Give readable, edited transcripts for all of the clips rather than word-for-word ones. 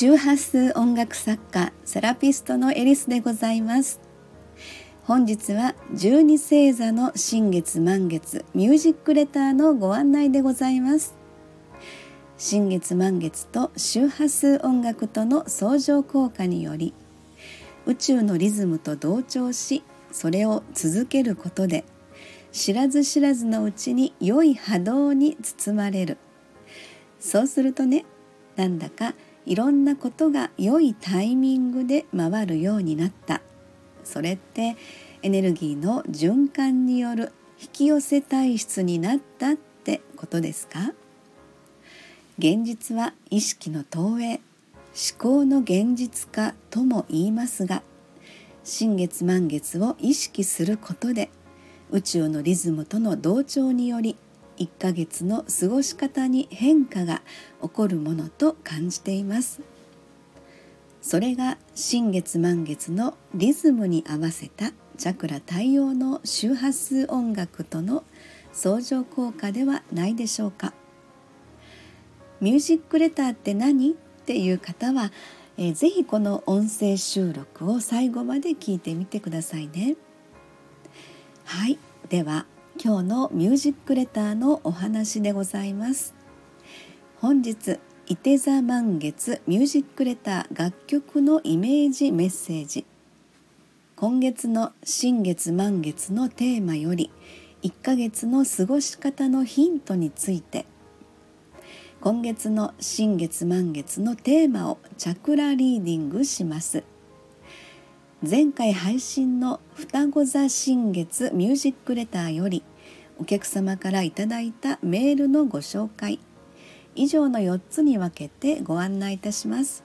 周波数音楽作家セラピストのエリスでございます。本日は12星座の新月満月ミュージックレターのご案内でございます。新月満月と周波数音楽との相乗効果により宇宙のリズムと同調し、それを続けることで知らず知らずのうちに良い波動に包まれる。そうするとね、なんだかいろんなことが良いタイミングで回るようになった。それってエネルギーの循環による引き寄せ体質になったってことですか？現実は意識の投影、思考の現実化とも言いますが、新月満月を意識することで宇宙のリズムとの同調により1ヶ月の過ごし方に変化が起こるものと感じています。それが新月満月のリズムに合わせたチャクラ対応の周波数音楽との相乗効果ではないでしょうか。ミュージックレターって何？っていう方は、ぜひこの音声収録を最後まで聞いてみてくださいね。はい、では今日のミュージックレターのお話でございます。本日いて座満月ミュージックレター楽曲のイメージメッセージ。今月の新月満月のテーマより1ヶ月の過ごし方のヒントについて、今月の新月満月のテーマをチャクラリーディングします。前回配信の双子座新月ミュージックレターよりお客様からいただいたメールのご紹介、以上の4つに分けてご案内いたします。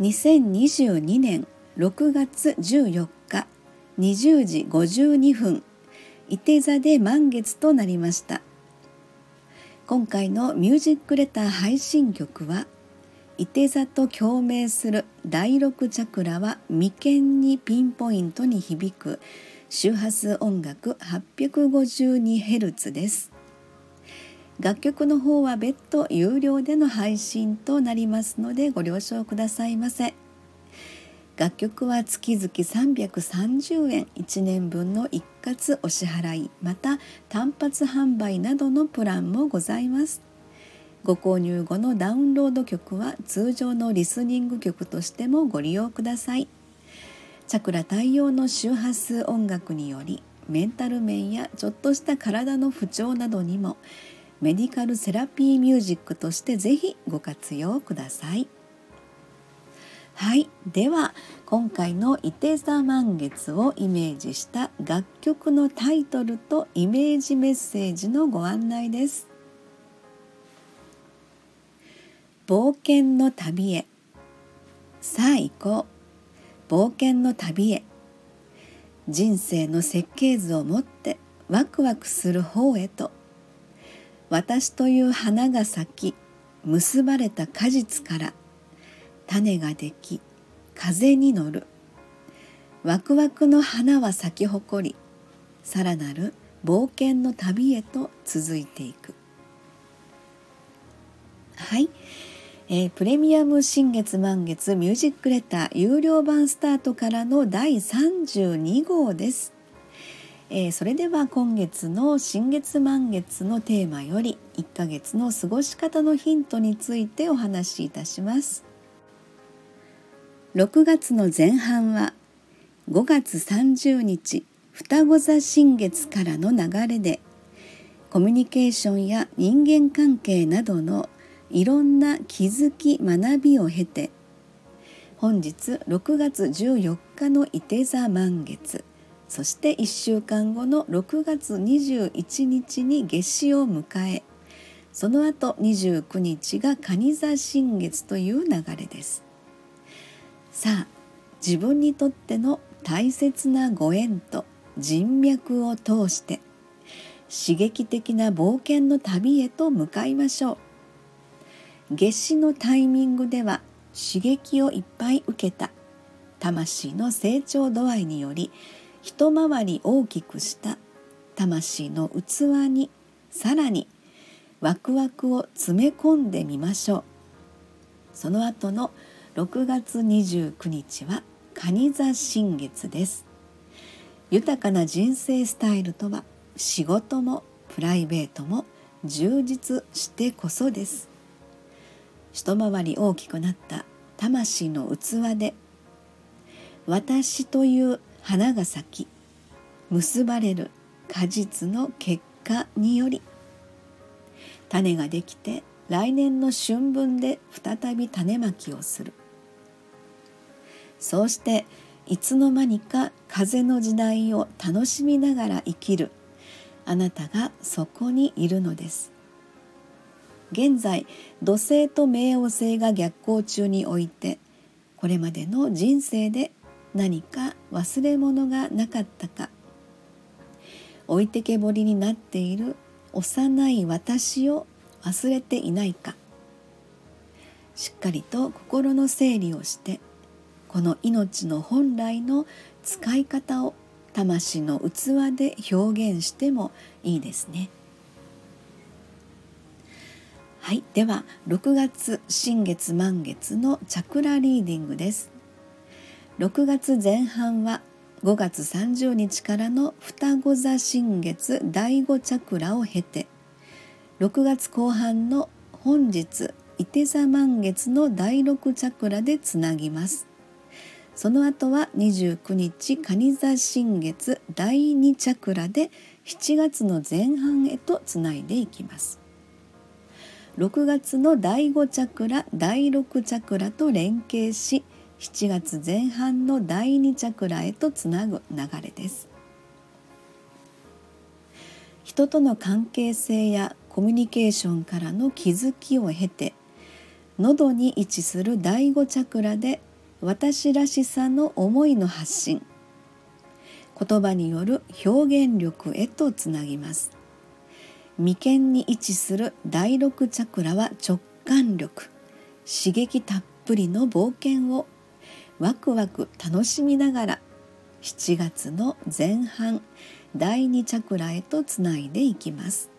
2022年6月14日20時52分いて座で満月となりました。今回のミュージックレター配信曲は、射手座と共鳴する第6チャクラは眉間にピンポイントに響く周波数音楽 852Hz です。楽曲の方は別途有料での配信となりますのでご了承くださいませ。楽曲は月々330円1年分の一括お支払い、また単発販売などのプランもございます。ご購入後のダウンロード曲は通常のリスニング曲としてもご利用ください。チャクラ対応の周波数音楽によりメンタル面やちょっとした体の不調などにもメディカルセラピーミュージックとしてぜひご活用ください。はい、では今回の射手座満月をイメージした楽曲のタイトルとイメージメッセージのご案内です。冒険の旅へ。さあ行こう。冒険の旅へ。人生の設計図を持ってワクワクする方へと。私という花が咲き、結ばれた果実から種ができ、風に乗る。ワクワクの花は咲き誇り、さらなる冒険の旅へと続いていく。はい、プレミアム新月満月ミュージックレター有料版スタートからの第32号です。それでは今月の新月満月のテーマより1ヶ月の過ごし方のヒントについてお話しいたします。6月の前半は5月30日双子座新月からの流れで、コミュニケーションや人間関係などのいろんな気づき学びを経て、本日6月14日の射手座満月、そして1週間後の6月21日に夏至を迎え、その後29日が蟹座新月という流れです。さあ、自分にとっての大切なご縁と人脈を通して刺激的な冒険の旅へと向かいましょう。夏至のタイミングでは刺激をいっぱい受けた魂の成長度合いにより一回り大きくした魂の器に、さらにワクワクを詰め込んでみましょう。その後の6月29日は蟹座新月です。豊かな人生スタイルとは、仕事もプライベートも充実してこそです。一回り大きくなった魂の器で、私という花が咲き、結ばれる果実の結果により種ができて、来年の春分で再び種まきをする。そうしていつの間にか風の時代を楽しみながら生きるあなたがそこにいるのです。現在土星と冥王星が逆行中において、これまでの人生で何か忘れ物がなかったか、置いてけぼりになっている幼い私を忘れていないか、しっかりと心の整理をして、この命の本来の使い方を魂の器で表現してもいいですね。はい、では6月新月満月のチャクラリーディングです。6月前半は5月30日からの双子座新月第5チャクラを経て、6月後半の本日いて座満月の第6チャクラでつなぎます。その後は29日蟹座新月第2チャクラで7月の前半へとつないでいきます。6月の第5チャクラ第6チャクラと連携し、7月前半の第2チャクラへとつなぐ流れです。人との関係性やコミュニケーションからの気づきを経て、喉に位置する第5チャクラで私らしさの思いの発信、言葉による表現力へとつなぎます。眉間に位置する第6チャクラは直感力、刺激たっぷりの冒険をワクワク楽しみながら、7月の前半第2チャクラへとつないでいきます。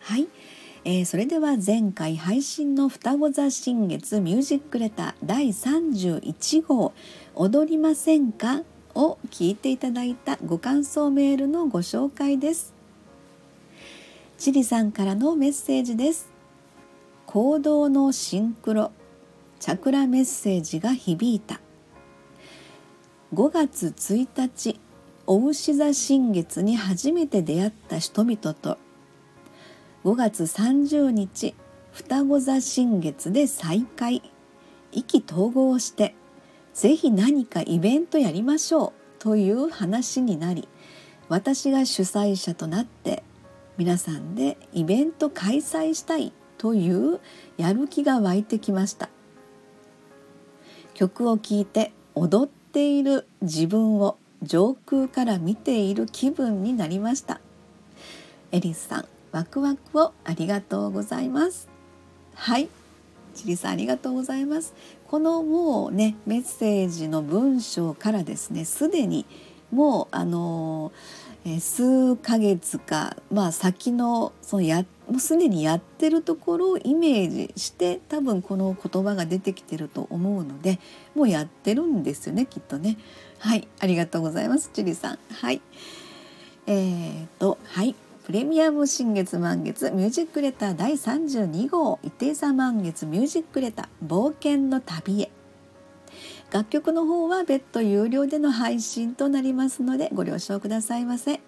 はい、それでは前回配信の双子座新月ミュージックレター第31号踊りませんかを聞いていただいたご感想メールのご紹介です。チリさんからのメッセージです。行動のシンクロ、チャクラメッセージが響いた。5月1日お牛座新月に初めて出会った人々と、5月30日双子座新月で再会、意気投合して、ぜひ何かイベントやりましょうという話になり、私が主催者となって皆さんでイベント開催したいというやる気が湧いてきました。曲を聴いて踊っている自分を上空から見ている気分になりました。エリスさん、ワクワクをありがとうございます。はい、チリさんありがとうございます。このもうね、メッセージの文章からですね、すでにもう数ヶ月か、先のもうすでにやってるところをイメージして、多分この言葉が出てきてると思うので、もうやってるんですよね、きっとね。はい、ありがとうございます、チリさん。はい、はいプレミアム新月満月ミュージックレター第32号いて座満月ミュージックレター冒険の旅へ。楽曲の方は別途有料での配信となりますのでご了承くださいませ。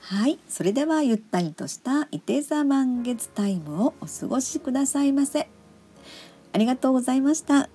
はい、それではゆったりとしたいて座満月タイムをお過ごしくださいませ。ありがとうございました。